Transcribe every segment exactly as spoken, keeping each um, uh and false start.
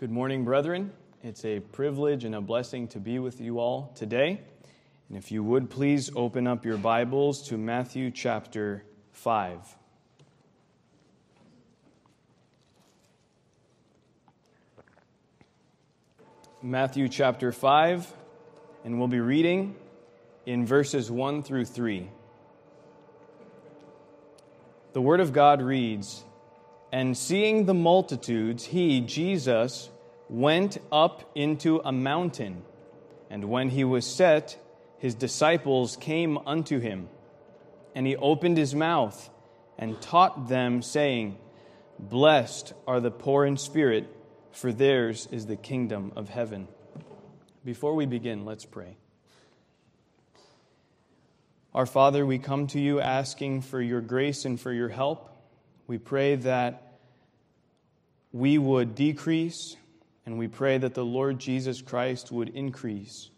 Good morning, brethren. It's a privilege and a blessing to be with you all today. And if you would, please open up your Bibles to Matthew chapter five. Matthew chapter five, and we'll be reading in verses one through three. The Word of God reads, "And seeing the multitudes, he, Jesus, went up into a mountain. And when he was set, his disciples came unto him. And he opened his mouth and taught them, saying, Blessed are the poor in spirit, for theirs is the kingdom of heaven." Before we begin, let's pray. Our Father, we come to you asking for your grace and for your help. We pray that we would decrease, and we pray that the Lord Jesus Christ would increase.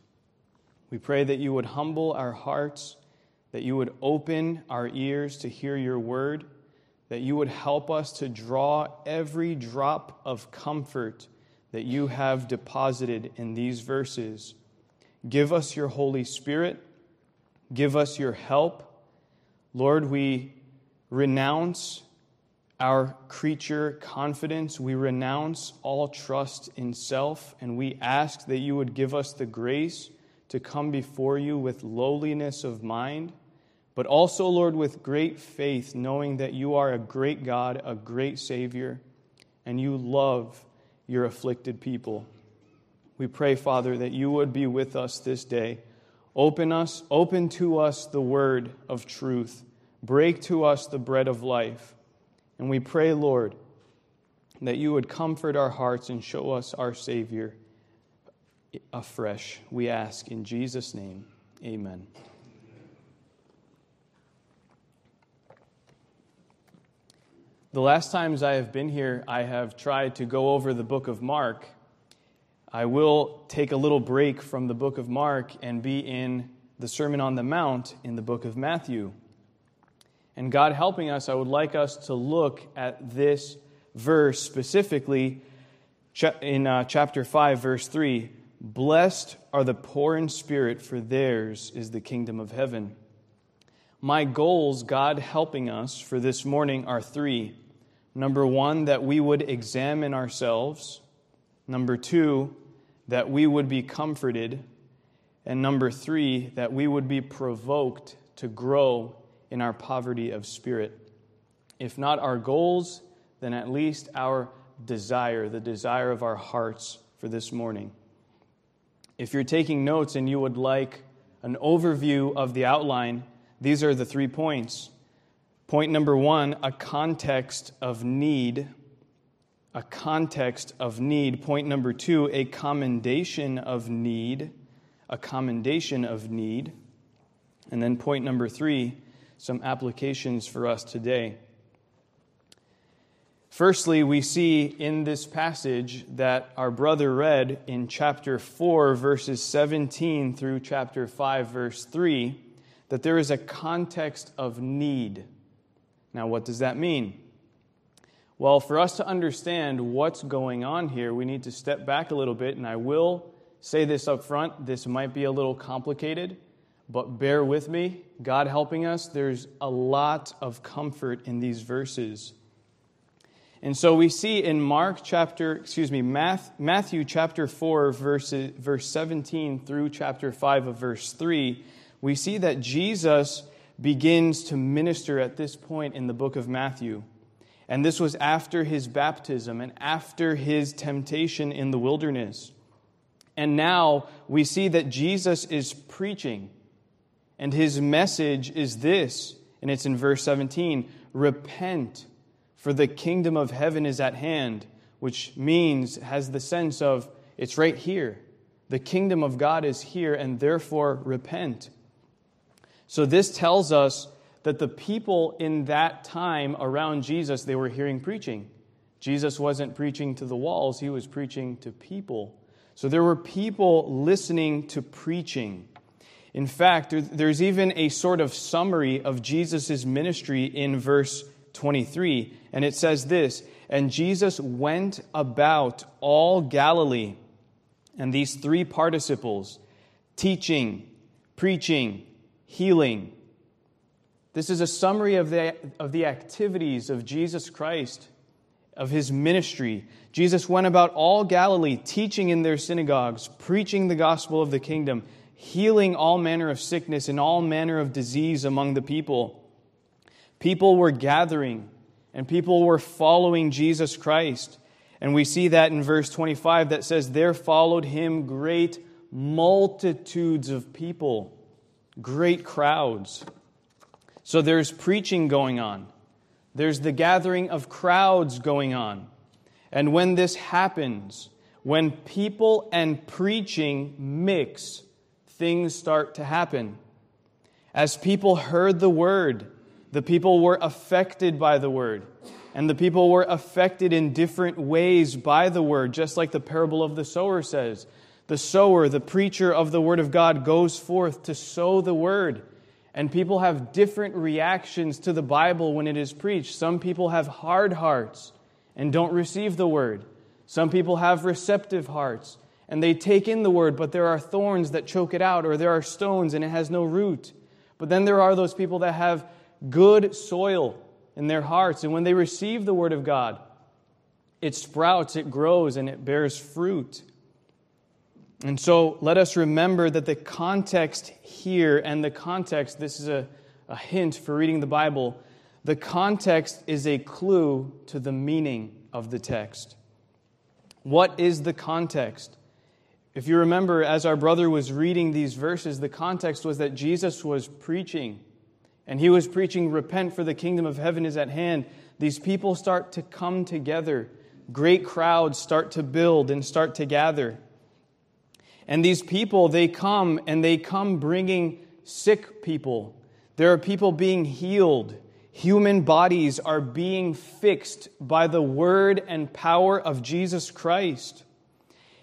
We pray that you would humble our hearts, that you would open our ears to hear your word, that you would help us to draw every drop of comfort that you have deposited in these verses. Give us your Holy Spirit. Give us your help. Lord, we renounce our creature confidence. We renounce all trust in self, and we ask that you would give us the grace to come before you with lowliness of mind, but also, Lord, with great faith, knowing that you are a great God, a great Savior, and you love your afflicted people. We pray, Father, that you would be with us this day. Open us, open to us the word of truth. Break to us the bread of life. And we pray, Lord, that you would comfort our hearts and show us our Savior afresh. We ask in Jesus' name, amen. The last times I have been here, I have tried to go over the book of Mark. I will take a little break from the book of Mark and be in the Sermon on the Mount in the book of Matthew. And God helping us, I would like us to look at this verse specifically in uh, chapter five, verse three. "Blessed are the poor in spirit, for theirs is the kingdom of heaven." My goals, God helping us, for this morning are three. Number one, that we would examine ourselves. Number two, that we would be comforted. And number three, that we would be provoked to grow in our poverty of spirit. If not our goals, then at least our desire, the desire of our hearts for this morning. If you're taking notes and you would like an overview of the outline, these are the three points. Point number one, a context of need. A context of need. Point number two, a commendation of need. A commendation of need. And then point number three, some applications for us today. Firstly, we see in this passage that our brother read in chapter four, verses seventeen through chapter five, verse three, that there is a context of need. Now, what does that mean? Well, for us to understand what's going on here, we need to step back a little bit, and I will say this up front. This might be a little complicated, but bear with me. God helping us, there's a lot of comfort in these verses. And so we see in Mark chapter, excuse me, Matthew chapter four, verse, verse seventeen through chapter five of verse three, we see that Jesus begins to minister at this point in the book of Matthew. And this was after his baptism and after his temptation in the wilderness. And now we see that Jesus is preaching. And his message is this, and it's in verse seventeen, "Repent, for the kingdom of heaven is at hand," which means, has the sense of, it's right here. The kingdom of God is here, and therefore repent. So this tells us that the people in that time around Jesus, they were hearing preaching. Jesus wasn't preaching to the walls, he was preaching to people. So there were people listening to preaching. In fact, there's even a sort of summary of Jesus' ministry in verse twenty-three, and it says this, And Jesus went about all Galilee, and these three participles, teaching, preaching, healing. This is a summary of the, of the activities of Jesus Christ, of His ministry. Jesus went about all Galilee, teaching in their synagogues, preaching the gospel of the kingdom, healing all manner of sickness and all manner of disease among the people. People were gathering, and people were following Jesus Christ. And we see that in verse twenty-five that says, there followed Him great multitudes of people, great crowds. So there's preaching going on. There's the gathering of crowds going on. And when this happens, when people and preaching mix, things start to happen. As people heard the word, the people were affected by the word. And the people were affected in different ways by the word, just like the parable of the sower says. The sower, the preacher of the word of God, goes forth to sow the word. And people have different reactions to the Bible when it is preached. Some people have hard hearts and don't receive the word. Some people have receptive hearts and they take in the word, but there are thorns that choke it out, or there are stones and it has no root. But then there are those people that have good soil in their hearts, and when they receive the word of God, it sprouts, it grows, and it bears fruit. And so let us remember that the context here, and the context, this is a, a hint for reading the Bible, the context is a clue to the meaning of the text. What is the context? If you remember, as our brother was reading these verses, the context was that Jesus was preaching, and He was preaching, repent for the kingdom of heaven is at hand. These people start to come together. Great crowds start to build and start to gather. And these people, they come, and they come bringing sick people. There are people being healed. Human bodies are being fixed by the word and power of Jesus Christ.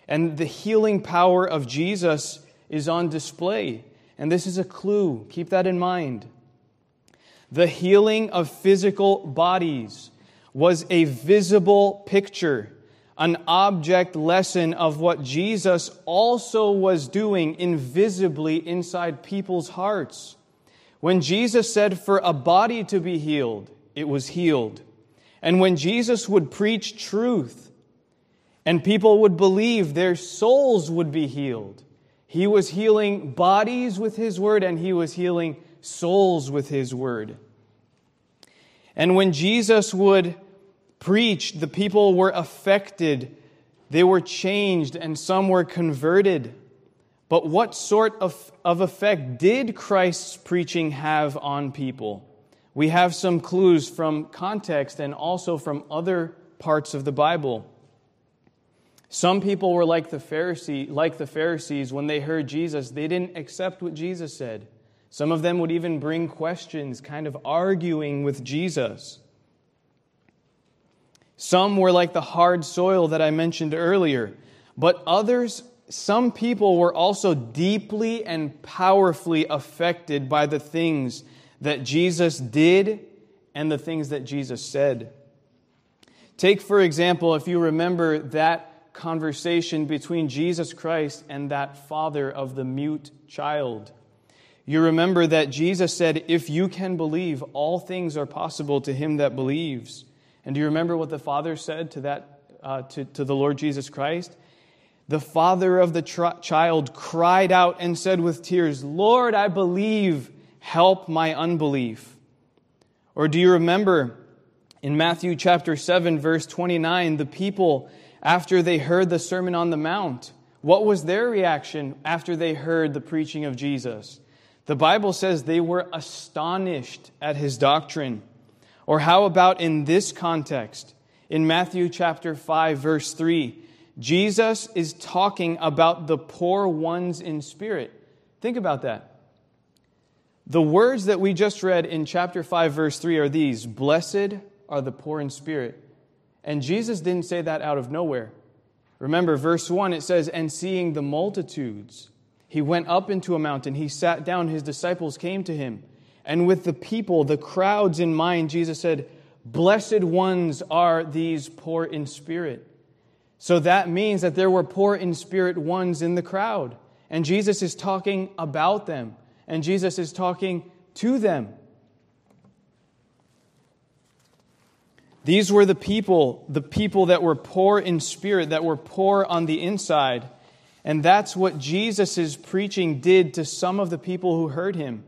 And the healing power of Jesus is on display. And this is a clue. Keep that in mind. The healing of physical bodies was a visible picture, an object lesson of what Jesus also was doing invisibly inside people's hearts. When Jesus said for a body to be healed, it was healed. And when Jesus would preach truth and people would believe, their souls would be healed. He was healing bodies with His word, and He was healing souls with His word. And when Jesus would preached, the people were affected, they were changed, and some were converted. But what sort of, of effect did Christ's preaching have on people? We have some clues from context and also from other parts of the Bible. Some people were like the Pharisee, like the Pharisees when they heard Jesus. They didn't accept what Jesus said. Some of them would even bring questions, kind of arguing with Jesus. Some were like the hard soil that I mentioned earlier, but others, some people were also deeply and powerfully affected by the things that Jesus did and the things that Jesus said. Take, for example, if you remember that conversation between Jesus Christ and that father of the mute child. You remember that Jesus said, if you can believe, all things are possible to him that believes. And do you remember what the Father said to that uh, to, to the Lord Jesus Christ? The father of the tr- child cried out and said with tears, Lord, I believe, help my unbelief. Or do you remember in Matthew chapter seven, verse twenty-nine, the people, after they heard the Sermon on the Mount, what was their reaction after they heard the preaching of Jesus? The Bible says they were astonished at His doctrine. Or how about in this context? In Matthew chapter five, verse three, Jesus is talking about the poor ones in spirit. Think about that. The words that we just read in chapter five, verse three are these, blessed are the poor in spirit. And Jesus didn't say that out of nowhere. Remember, verse one, it says, and seeing the multitudes, He went up into a mountain, He sat down, His disciples came to Him. And with the people, the crowds in mind, Jesus said, Blessed ones are these poor in spirit. So that means that there were poor in spirit ones in the crowd. And Jesus is talking about them. And Jesus is talking to them. These were the people, the people that were poor in spirit, that were poor on the inside. And that's what Jesus' preaching did to some of the people who heard him.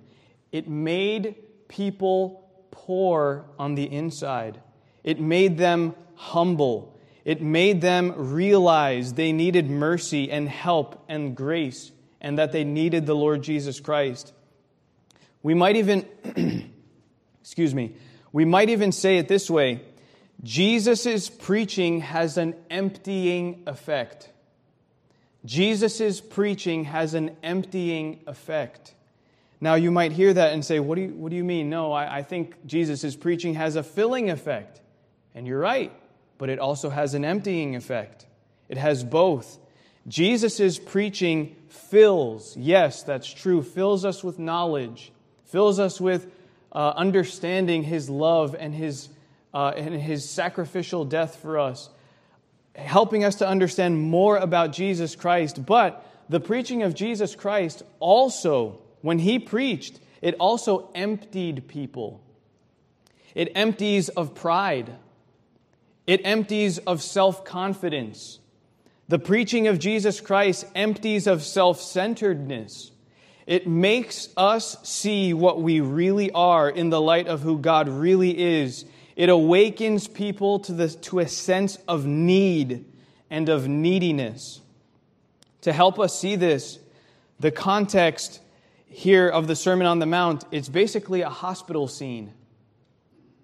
It made people poor on the inside. It made them humble. It made them realize they needed mercy and help and grace, and that they needed the Lord Jesus Christ. We might even, excuse me, we might even say it this way: Jesus' preaching has an emptying effect. Jesus' preaching has an emptying effect. Now, you might hear that and say, what do you, what do you mean? No, I, I think Jesus' preaching has a filling effect. And you're right, but it also has an emptying effect. It has both. Jesus' preaching fills, yes, that's true, fills us with knowledge, fills us with uh, understanding His love and His, uh, and His sacrificial death for us, helping us to understand more about Jesus Christ. But the preaching of Jesus Christ also, when He preached, it also emptied people. It empties of pride. It empties of self-confidence. The preaching of Jesus Christ empties of self-centeredness. It makes us see what we really are in the light of who God really is. It awakens people to, the, to a sense of need and of neediness. To help us see this, the context here of the Sermon on the Mount, it's basically a hospital scene.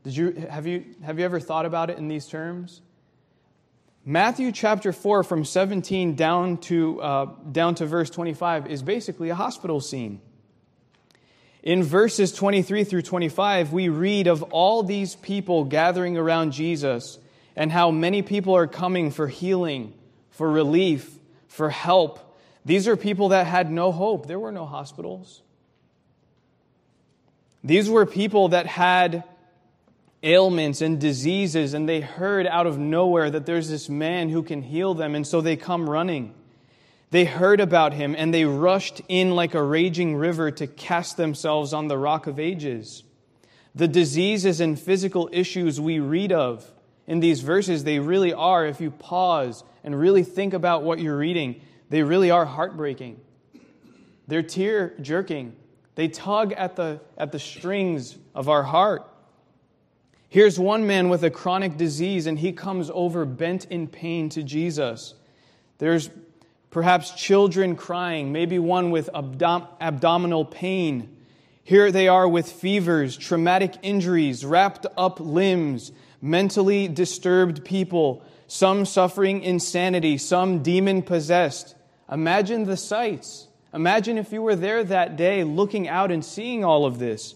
Did you have you have you ever thought about it in these terms? Matthew chapter four, from seventeen down to uh, down to verse twenty-five, is basically a hospital scene. In verses twenty-three through twenty-five, we read of all these people gathering around Jesus and how many people are coming for healing, for relief, for help. These are people that had no hope. There were no hospitals. These were people that had ailments and diseases, and they heard out of nowhere that there's this man who can heal them, and so they come running. They heard about him, and they rushed in like a raging river to cast themselves on the Rock of Ages. The diseases and physical issues we read of in these verses, they really are, if you pause and really think about what you're reading, they really are heartbreaking. They're tear-jerking. They tug at the, at the strings of our heart. Here's one man with a chronic disease, and he comes over bent in pain to Jesus. There's perhaps children crying, maybe one with abdom- abdominal pain. Here they are with fevers, traumatic injuries, wrapped up limbs, mentally disturbed people, some suffering insanity, some demon-possessed. Imagine the sights. Imagine if you were there that day looking out and seeing all of this.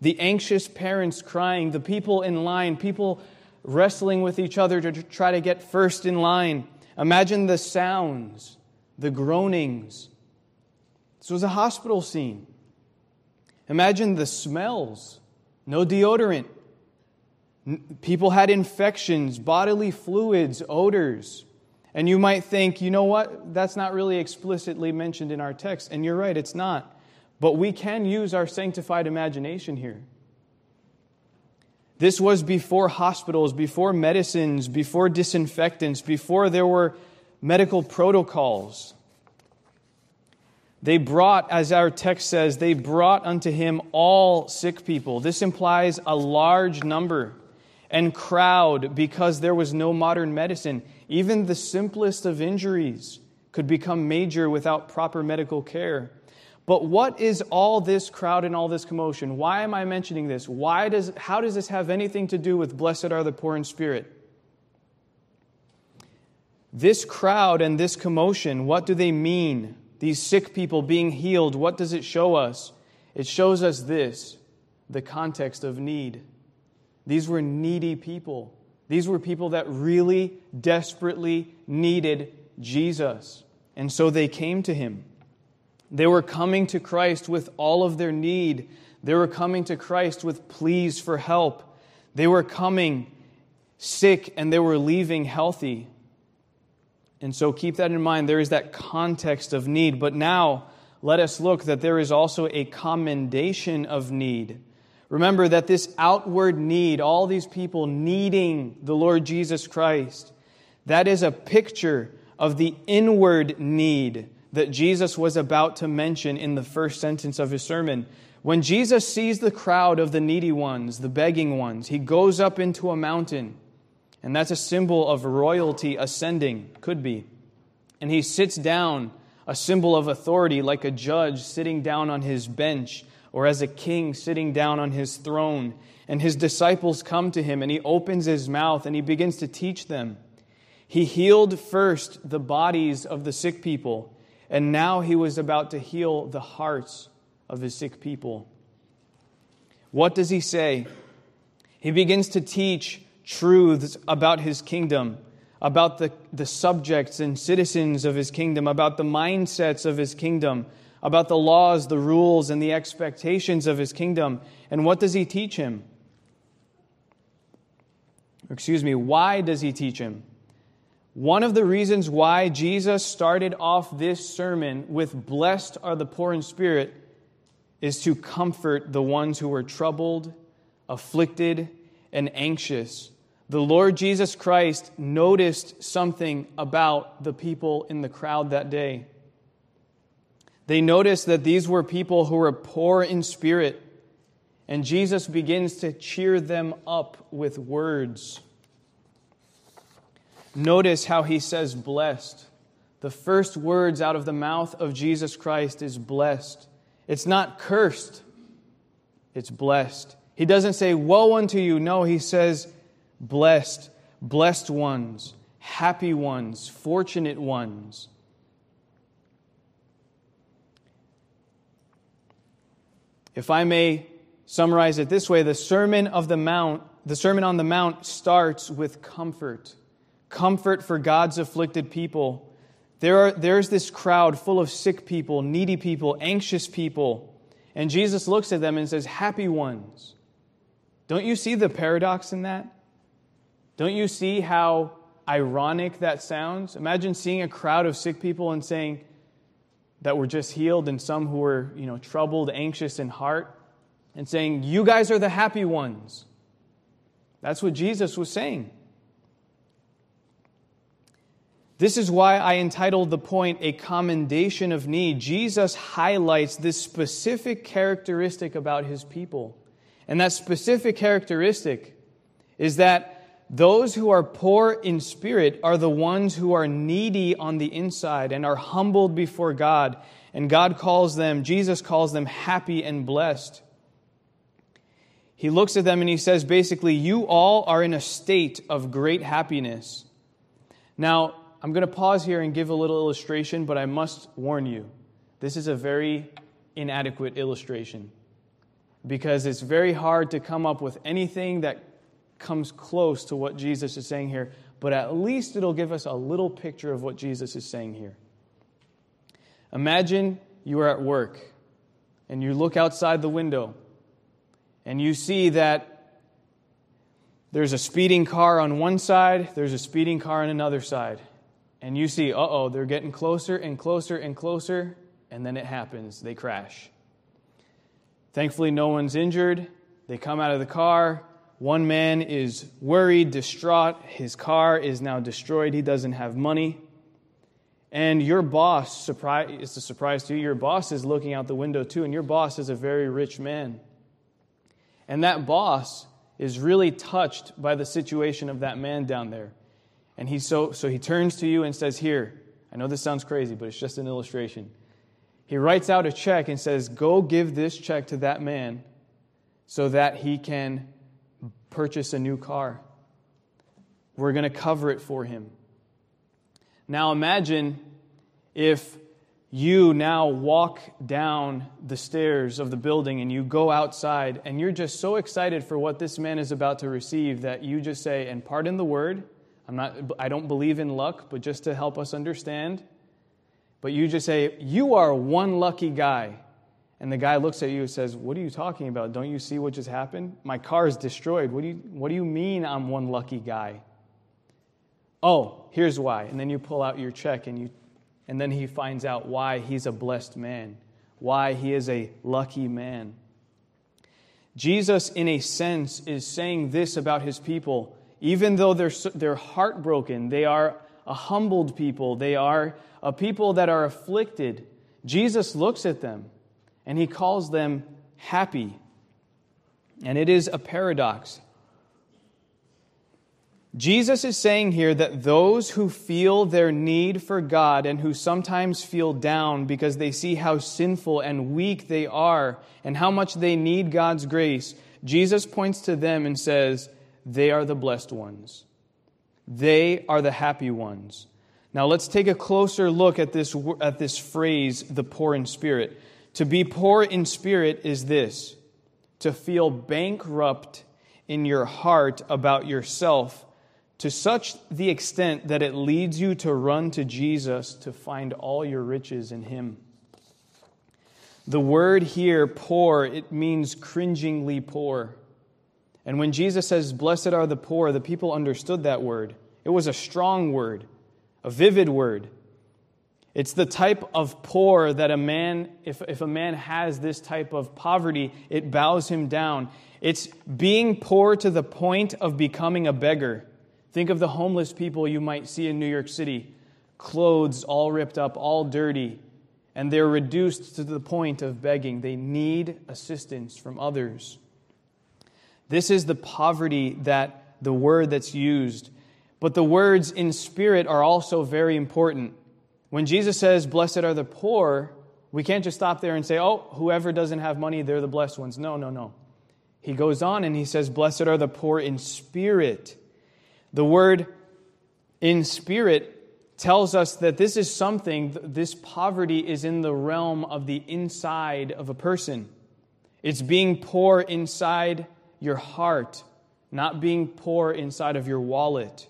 The anxious parents crying, the people in line, people wrestling with each other to try to get first in line. Imagine the sounds, the groanings. This was a hospital scene. Imagine the smells. No deodorant. People had infections, bodily fluids, odors. And you might think, you know what? That's not really explicitly mentioned in our text. And you're right, it's not. But we can use our sanctified imagination here. This was before hospitals, before medicines, before disinfectants, before there were medical protocols. They brought, as our text says, they brought unto him all sick people. This implies a large number and crowd, because there was no modern medicine. Even the simplest of injuries could become major without proper medical care. But what is all this crowd and all this commotion? Why am I mentioning this? Why does, how does this have anything to do with blessed are the poor in spirit? This crowd and this commotion, what do they mean? These sick people being healed, what does it show us? It shows us this, the context of need. These were needy people. These were people that really desperately needed Jesus. And so they came to Him. They were coming to Christ with all of their need. They were coming to Christ with pleas for help. They were coming sick and they were leaving healthy. And so keep that in mind. There is that context of need. But now let us look that there is also a commendation of need. Remember that this outward need, all these people needing the Lord Jesus Christ, that is a picture of the inward need that Jesus was about to mention in the first sentence of His sermon. When Jesus sees the crowd of the needy ones, the begging ones, He goes up into a mountain. And that's a symbol of royalty ascending, could be. And He sits down, a symbol of authority, like a judge sitting down on his bench, or as a king sitting down on his throne. And His disciples come to Him, and He opens His mouth, and He begins to teach them. He healed first the bodies of the sick people, and now He was about to heal the hearts of His sick people. What does He say? He begins to teach truths about His kingdom, about the, the subjects and citizens of His kingdom, about the mindsets of His kingdom, about the laws, the rules, and the expectations of His kingdom. And what does He teach him? Excuse me, why does He teach him? One of the reasons why Jesus started off this sermon with "Blessed are the poor in spirit" is to comfort the ones who are troubled, afflicted, and anxious. The Lord Jesus Christ noticed something about the people in the crowd that day. They noticed that these were people who were poor in spirit, and Jesus begins to cheer them up with words. Notice how He says blessed. The first words out of the mouth of Jesus Christ is blessed. It's not cursed. It's blessed. He doesn't say, woe unto you. No, He says, blessed, blessed ones, happy ones, fortunate ones. If I may summarize it this way, the Sermon of the Mount, the Sermon on the Mount starts with comfort. Comfort for God's afflicted people. There are, there's this crowd full of sick people, needy people, anxious people. And Jesus looks at them and says, happy ones. Don't you see the paradox in that? Don't you see how ironic that sounds? Imagine seeing a crowd of sick people and saying that were just healed and some who were, you know, troubled, anxious in heart, and saying, you guys are the happy ones. That's what Jesus was saying. This is why I entitled the point, "A Commendation of Need." Jesus highlights this specific characteristic about His people. And that specific characteristic is that those who are poor in spirit are the ones who are needy on the inside and are humbled before God. And God calls them, Jesus calls them happy and blessed. He looks at them and He says, basically, you all are in a state of great happiness. Now, I'm going to pause here and give a little illustration, but I must warn you, this is a very inadequate illustration because it's very hard to come up with anything that comes close to what Jesus is saying here, but at least it'll give us a little picture of what Jesus is saying here. Imagine you are at work and you look outside the window and you see that there's a speeding car on one side, there's a speeding car on another side. And you see, uh-oh, they're getting closer and closer and closer, and then it happens. They crash. Thankfully, no one's injured. They come out of the car. One man is worried, distraught. His car is now destroyed. He doesn't have money. And your boss, surprise, it's a surprise to you, your boss is looking out the window too, and your boss is a very rich man. And that boss is really touched by the situation of that man down there. And he so, so he turns to you and says, here, I know this sounds crazy, but it's just an illustration. He writes out a check and says, go give this check to that man so that he can purchase a new car. We're going to cover it for him. Now imagine if you now walk down the stairs of the building and you go outside and you're just so excited for what this man is about to receive that you just say, and pardon the word, I'm not, I don't believe in luck, but just to help us understand. But you just say, you are one lucky guy. and the guy looks at you and says, what are you talking about? Don't you see what just happened? My car is destroyed. What do you, what do you mean I'm one lucky guy? Oh, here's why. And then you pull out your check, and you, and then he finds out why he's a blessed man, why he is a lucky man. Jesus, in a sense, is saying this about his people. Even though they're, they're heartbroken, they are a humbled people, they are a people that are afflicted, Jesus looks at them and he calls them happy. And it is a paradox. Jesus is saying here that those who feel their need for God and who sometimes feel down because they see how sinful and weak they are and how much they need God's grace, Jesus points to them and says, they are the blessed ones. They are the happy ones. Now let's take a closer look at this, at this phrase, the poor in spirit. To be poor in spirit is this: to feel bankrupt in your heart about yourself, to such the extent that it leads you to run to Jesus to find all your riches in Him. The word here, poor, it means cringingly poor. And when Jesus says, blessed are the poor, the people understood that word. It was a strong word, a vivid word. It's the type of poor that a man, if, if a man has this type of poverty, it bows him down. It's being poor to the point of becoming a beggar. Think of the homeless people you might see in New York City, clothes all ripped up, all dirty, and they're reduced to the point of begging. They need assistance from others. This is the poverty that the word that's used. But the words in spirit are also very important. When Jesus says, blessed are the poor, we can't just stop there and say, oh, whoever doesn't have money, they're the blessed ones. No, no, no. He goes on and he says, blessed are the poor in spirit. The word in spirit tells us that this is something, this poverty is in the realm of the inside of a person. It's being poor inside your heart, not being poor inside of your wallet.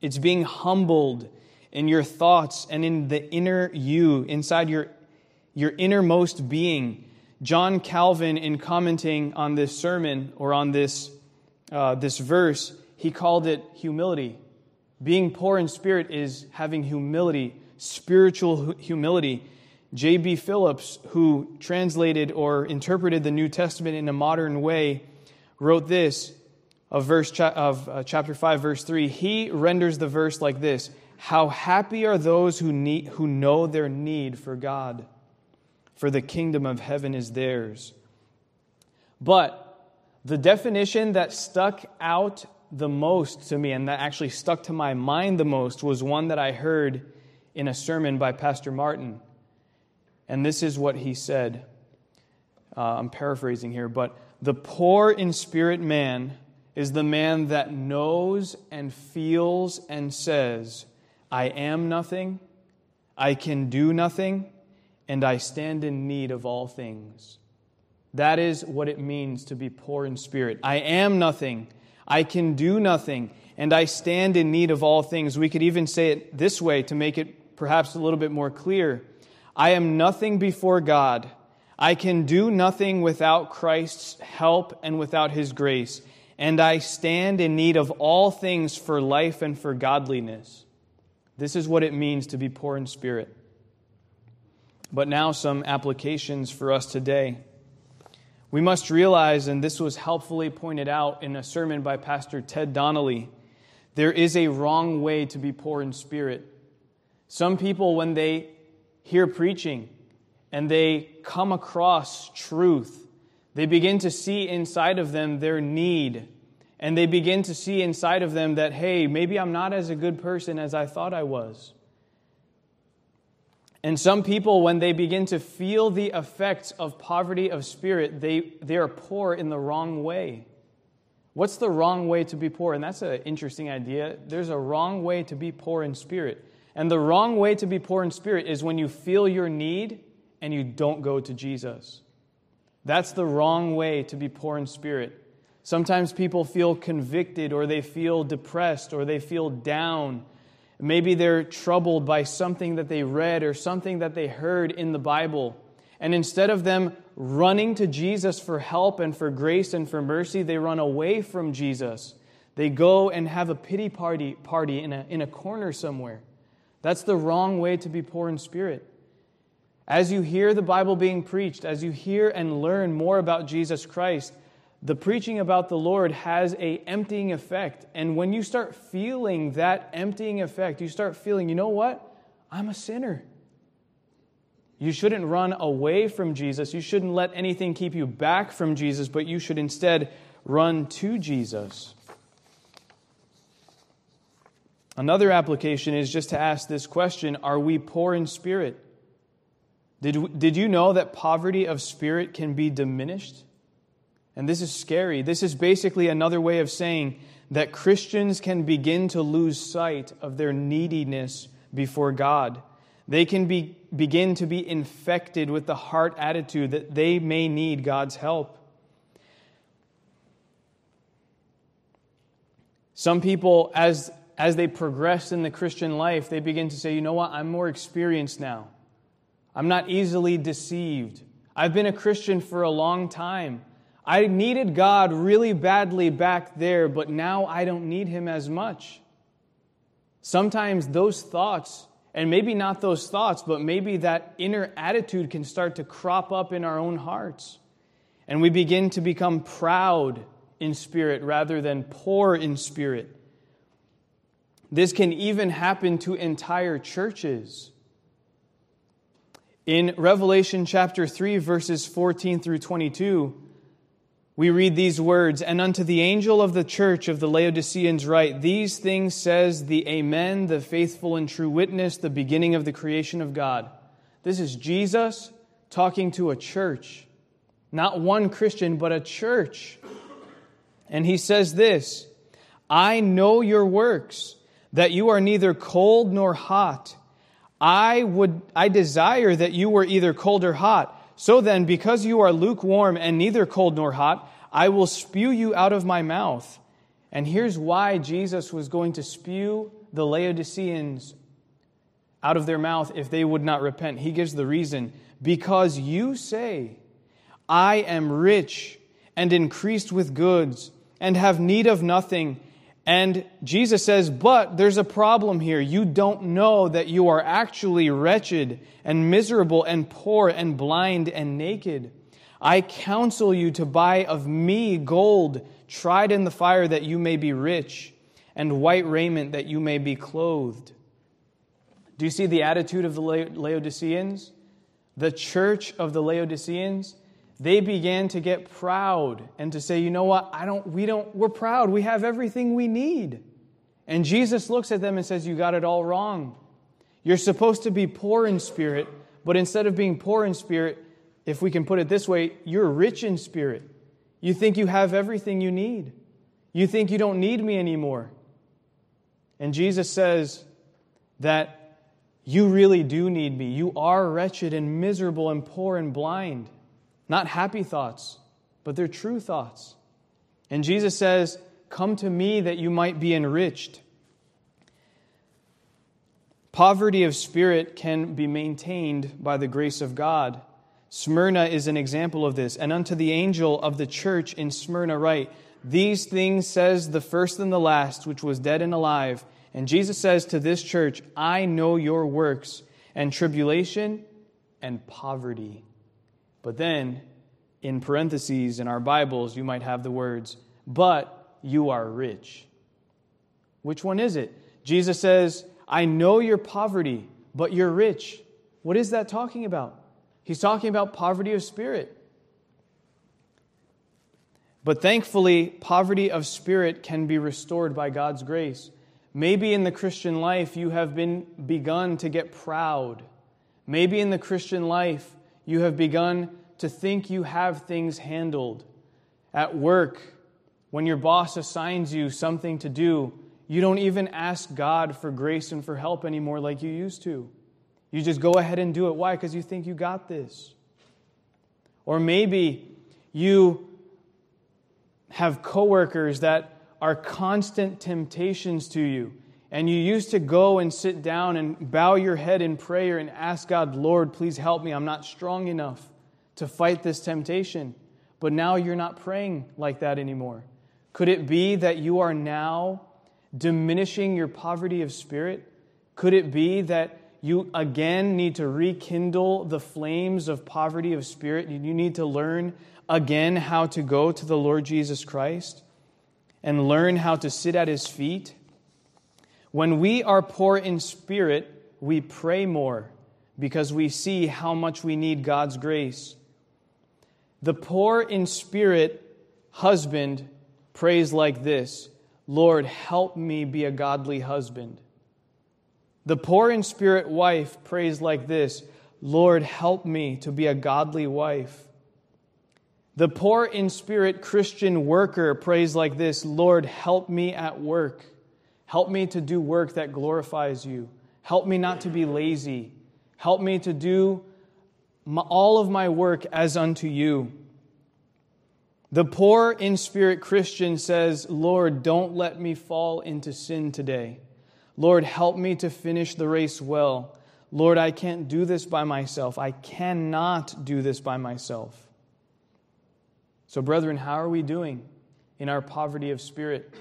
It's being humbled in your thoughts and in the inner you, inside your, your innermost being. John Calvin, in commenting on this sermon or on this, uh, this verse, he called it humility. Being poor in spirit is having humility, spiritual humility. J B Phillips, who translated or interpreted the New Testament in a modern way, wrote this of, verse, of uh, chapter five, verse three. He renders the verse like this: how happy are those who need, who know their need for God, for the kingdom of heaven is theirs. But the definition that stuck out the most to me, and that actually stuck to my mind the most, was one that I heard in a sermon by Pastor Martin. And this is what he said. Uh, I'm paraphrasing here, but the poor in spirit man is the man that knows and feels and says, I am nothing, I can do nothing, and I stand in need of all things. That is what it means to be poor in spirit. I am nothing, I can do nothing, and I stand in need of all things. We could even say it this way to make it perhaps a little bit more clear. I am nothing before God. I can do nothing without Christ's help and without His grace. And I stand in need of all things for life and for godliness. This is what it means to be poor in spirit. But now some applications for us today. We must realize, and this was helpfully pointed out in a sermon by Pastor Ted Donnelly, there is a wrong way to be poor in spirit. Some people, when they hear preaching and they come across truth, they begin to see inside of them their need, and they begin to see inside of them that, hey, maybe I'm not as a good person as I thought I was. And some people, when they begin to feel the effects of poverty of spirit, they, they are poor in the wrong way. What's the wrong way to be poor? And that's an interesting idea. There's a wrong way to be poor in spirit. And the wrong way to be poor in spirit is when you feel your need and you don't go to Jesus. That's the wrong way to be poor in spirit. Sometimes people feel convicted, or they feel depressed, or they feel down. Maybe they're troubled by something that they read or something that they heard in the Bible, And instead of them running to Jesus for help and for grace and for mercy, they run away from Jesus. They go and have a pity party party in a, in a corner somewhere. That's the wrong way to be poor in spirit. As you hear the Bible being preached, as you hear and learn more about Jesus Christ, the preaching about the Lord has an emptying effect. And when you start feeling that emptying effect, you start feeling, you know what? I'm a sinner. You shouldn't run away from Jesus. You shouldn't let anything keep you back from Jesus, but you should instead run to Jesus. Another application is just to ask this question, are we poor in spirit? Did, did you know that poverty of spirit can be diminished? And this is scary. This is basically another way of saying that Christians can begin to lose sight of their neediness before God. They can be, begin to be infected with the heart attitude that they may need God's help. Some people, as, as they progress in the Christian life, they begin to say, you know what, I'm more experienced now. I'm not easily deceived. I've been a Christian for a long time. I needed God really badly back there, but now I don't need Him as much. Sometimes those thoughts... And maybe not those thoughts, but maybe that inner attitude can start to crop up in our own hearts. And we begin to become proud in spirit rather than poor in spirit. This can even happen to entire churches. In Revelation chapter three, verses fourteen through twenty-two, we read these words, "And unto the angel of the church of the Laodiceans write, These things says the Amen, the faithful and true witness, the beginning of the creation of God." This is Jesus talking to a church. Not one Christian, but a church. And He says this, "I know your works, that you are neither cold nor hot. I would, I desire that you were either cold or hot. So then, because you are lukewarm and neither cold nor hot, I will spew you out of my mouth." And here's why Jesus was going to spew the Laodiceans out of their mouth if they would not repent. He gives the reason. "Because you say, I am rich and increased with goods and have need of nothing." And Jesus says, but there's a problem here. You don't know that you are actually wretched and miserable and poor and blind and naked. I counsel you to buy of me gold tried in the fire that you may be rich, and white raiment that you may be clothed. Do you see the attitude of the Laodiceans? The church of the Laodiceans? They began to get proud and to say, you know what, I don't, we don't, we're proud, we have everything we need. And Jesus looks at them and says, you got it all wrong. You're supposed to be poor in spirit, but instead of being poor in spirit, if we can put it this way, you're rich in spirit. You think you have everything you need. You think you don't need me anymore. And Jesus says that you really do need me. You are wretched and miserable and poor and blind. Not happy thoughts, but they're true thoughts. And Jesus says, come to me that you might be enriched. Poverty of spirit can be maintained by the grace of God. Smyrna is an example of this. "And unto the angel of the church in Smyrna write, These things says the first and the last, which was dead and alive." And Jesus says to this church, "I know your works, and tribulation and poverty." But then, in parentheses, in our Bibles, you might have the words, "but you are rich." Which one is it? Jesus says, "I know your poverty, but you're rich." What is that talking about? He's talking about poverty of spirit. But thankfully, poverty of spirit can be restored by God's grace. Maybe in the Christian life, you have been begun to get proud. Maybe in the Christian life, you have begun to think you have things handled. At work, when your boss assigns you something to do, you don't even ask God for grace and for help anymore like you used to. You just go ahead and do it. Why? Because you think you got this. Or maybe you have coworkers that are constant temptations to you. And you used to go and sit down and bow your head in prayer and ask God, "Lord, please help me. I'm not strong enough. to fight this temptation. But now you're not praying like that anymore. Could it be that you are now diminishing your poverty of spirit? Could it be that you again need to rekindle the flames of poverty of spirit? You need to learn again how to go to the Lord Jesus Christ and learn how to sit at His feet. When we are poor in spirit, we pray more because we see how much we need God's grace. The poor in spirit husband prays like this: Lord, help me be a godly husband. The poor in spirit wife prays like this: Lord, help me to be a godly wife. The poor in spirit Christian worker prays like this: Lord, help me at work. Help me to do work that glorifies you. Help me not to be lazy. Help me to do my, all of my work as unto you. The poor in spirit Christian says, Lord, don't let me fall into sin today. Lord, help me to finish the race well. Lord, I can't do this by myself. I cannot do this by myself. So, brethren, how are we doing in our poverty of spirit?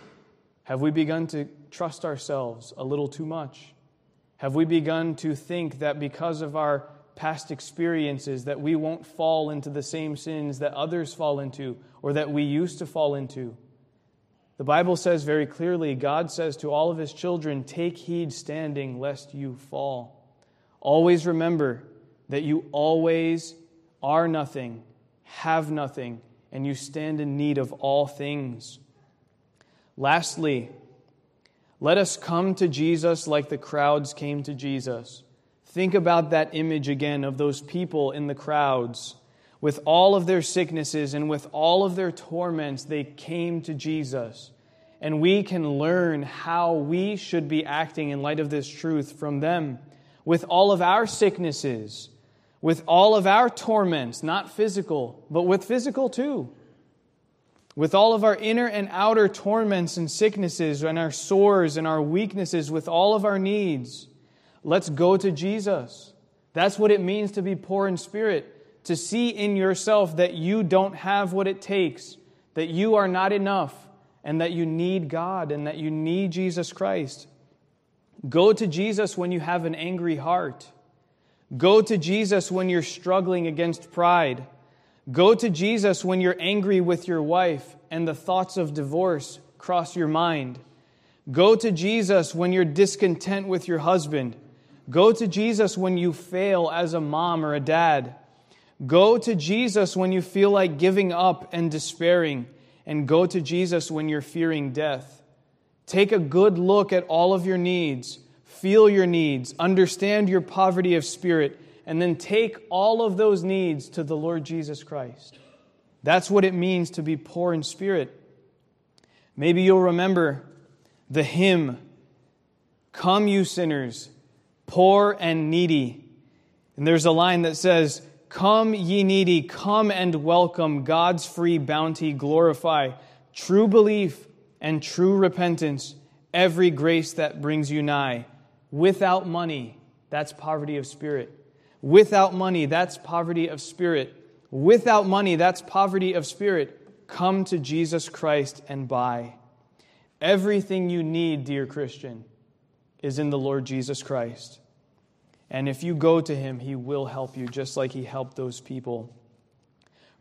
Have we begun to trust ourselves a little too much? Have we begun to think that because of our past experiences that we won't fall into the same sins that others fall into or that we used to fall into? The Bible says very clearly, God says to all of His children, take heed standing lest you fall. Always remember that you always are nothing, have nothing, and you stand in need of all things. Lastly, let us come to Jesus like the crowds came to Jesus. Think about that image again of those people in the crowds. With all of their sicknesses and with all of their torments, they came to Jesus. And we can learn how we should be acting in light of this truth from them. With all of our sicknesses, with all of our torments, not physical, but with physical too. With all of our inner and outer torments and sicknesses and our sores and our weaknesses, with all of our needs, let's go to Jesus. That's what it means to be poor in spirit, to see in yourself that you don't have what it takes, that you are not enough, and that you need God and that you need Jesus Christ. Go to Jesus when you have an angry heart. Go to Jesus when you're struggling against pride. Go to Jesus when you're angry with your wife and the thoughts of divorce cross your mind. Go to Jesus when you're discontent with your husband. Go to Jesus when you fail as a mom or a dad. Go to Jesus when you feel like giving up and despairing. And go to Jesus when you're fearing death. Take a good look at all of your needs. Feel your needs, understand your poverty of spirit, and then take all of those needs to the Lord Jesus Christ. That's what it means to be poor in spirit. Maybe you'll remember the hymn, Come you sinners, poor and needy. And there's a line that says, Come ye needy, come and welcome God's free bounty, glorify true belief and true repentance, every grace that brings you nigh. Without money, that's poverty of spirit. Without money, that's poverty of spirit. Without money, that's poverty of spirit. Come to Jesus Christ and buy. Everything you need, dear Christian, is in the Lord Jesus Christ. And if you go to Him, He will help you, just like He helped those people.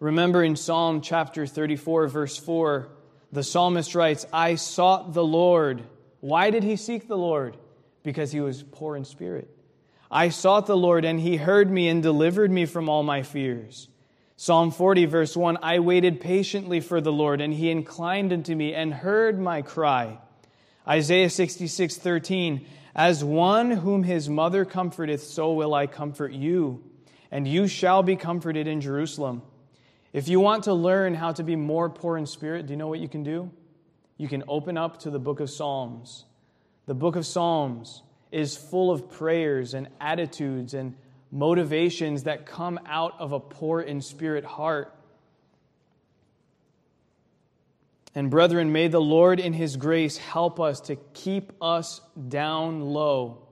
Remember in Psalm chapter thirty-four, verse four, the psalmist writes, I sought the Lord. Why did he seek the Lord? Because he was poor in spirit. I sought the Lord, and He heard me and delivered me from all my fears. Psalm forty, verse one, I waited patiently for the Lord, and He inclined unto me and heard my cry. Isaiah sixty-six, thirteen, as one whom his mother comforteth, so will I comfort you, and you shall be comforted in Jerusalem. If you want to learn how to be more poor in spirit, do you know what you can do? You can open up to the book of Psalms. The book of Psalms is full of prayers and attitudes and motivations that come out of a poor in spirit heart. And brethren, may the Lord in His grace help us to keep us down low,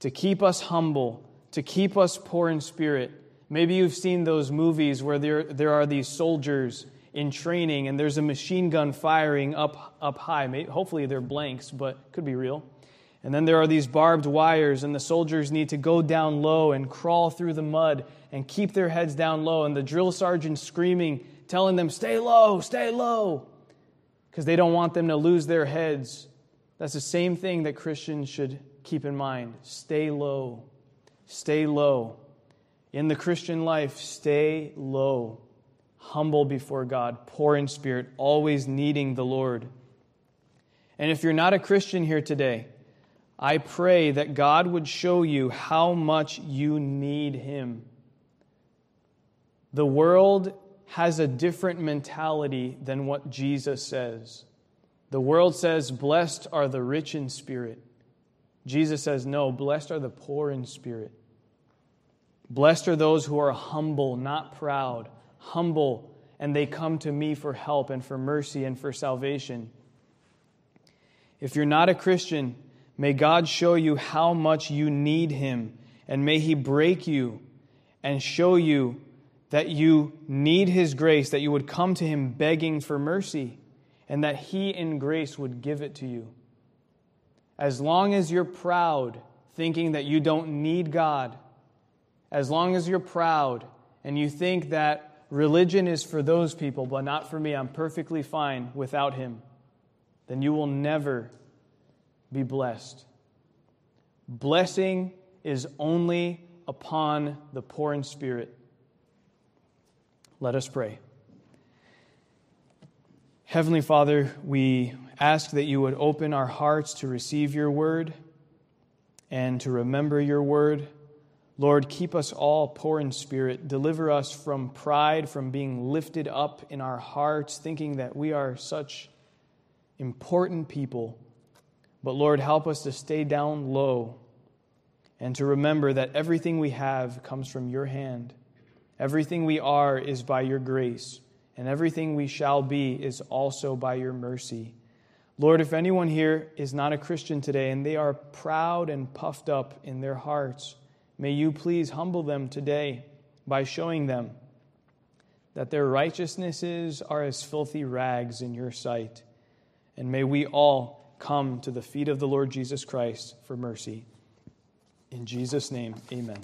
to keep us humble, to keep us poor in spirit, Maybe you've seen those movies where there there are these soldiers in training and there's a machine gun firing up up high. Maybe, hopefully they're blanks, but could be real. And then there are these barbed wires, and the soldiers need to go down low and crawl through the mud and keep their heads down low. And the drill sergeant screaming, telling them, stay low, stay low, because they don't want them to lose their heads. That's the same thing that Christians should keep in mind. Stay low. Stay low. In the Christian life, stay low. Humble before God, poor in spirit, always needing the Lord. And if you're not a Christian here today, I pray that God would show you how much you need Him. The world has a different mentality than what Jesus says. The world says, blessed are the rich in spirit. Jesus says, no, blessed are the poor in spirit. Blessed are those who are humble, not proud, humble, and they come to me for help and for mercy and for salvation. If you're not a Christian, may God show you how much you need Him, and may He break you and show you that you need His grace, that you would come to Him begging for mercy, and that He in grace would give it to you. As long as you're proud, thinking that you don't need God, as long as you're proud and you think that religion is for those people, but not for me, I'm perfectly fine without Him, then you will never be blessed. Blessing is only upon the poor in spirit. Let us pray. Heavenly Father, we ask that you would open our hearts to receive your word and to remember your word. Lord, keep us all poor in spirit. Deliver us from pride, from being lifted up in our hearts, thinking that we are such important people. But Lord, help us to stay down low and to remember that everything we have comes from your hand. Everything we are is by your grace, and everything we shall be is also by your mercy. Lord, if anyone here is not a Christian today and they are proud and puffed up in their hearts, may you please humble them today by showing them that their righteousnesses are as filthy rags in your sight. And may we all come to the feet of the Lord Jesus Christ for mercy. In Jesus' name, amen.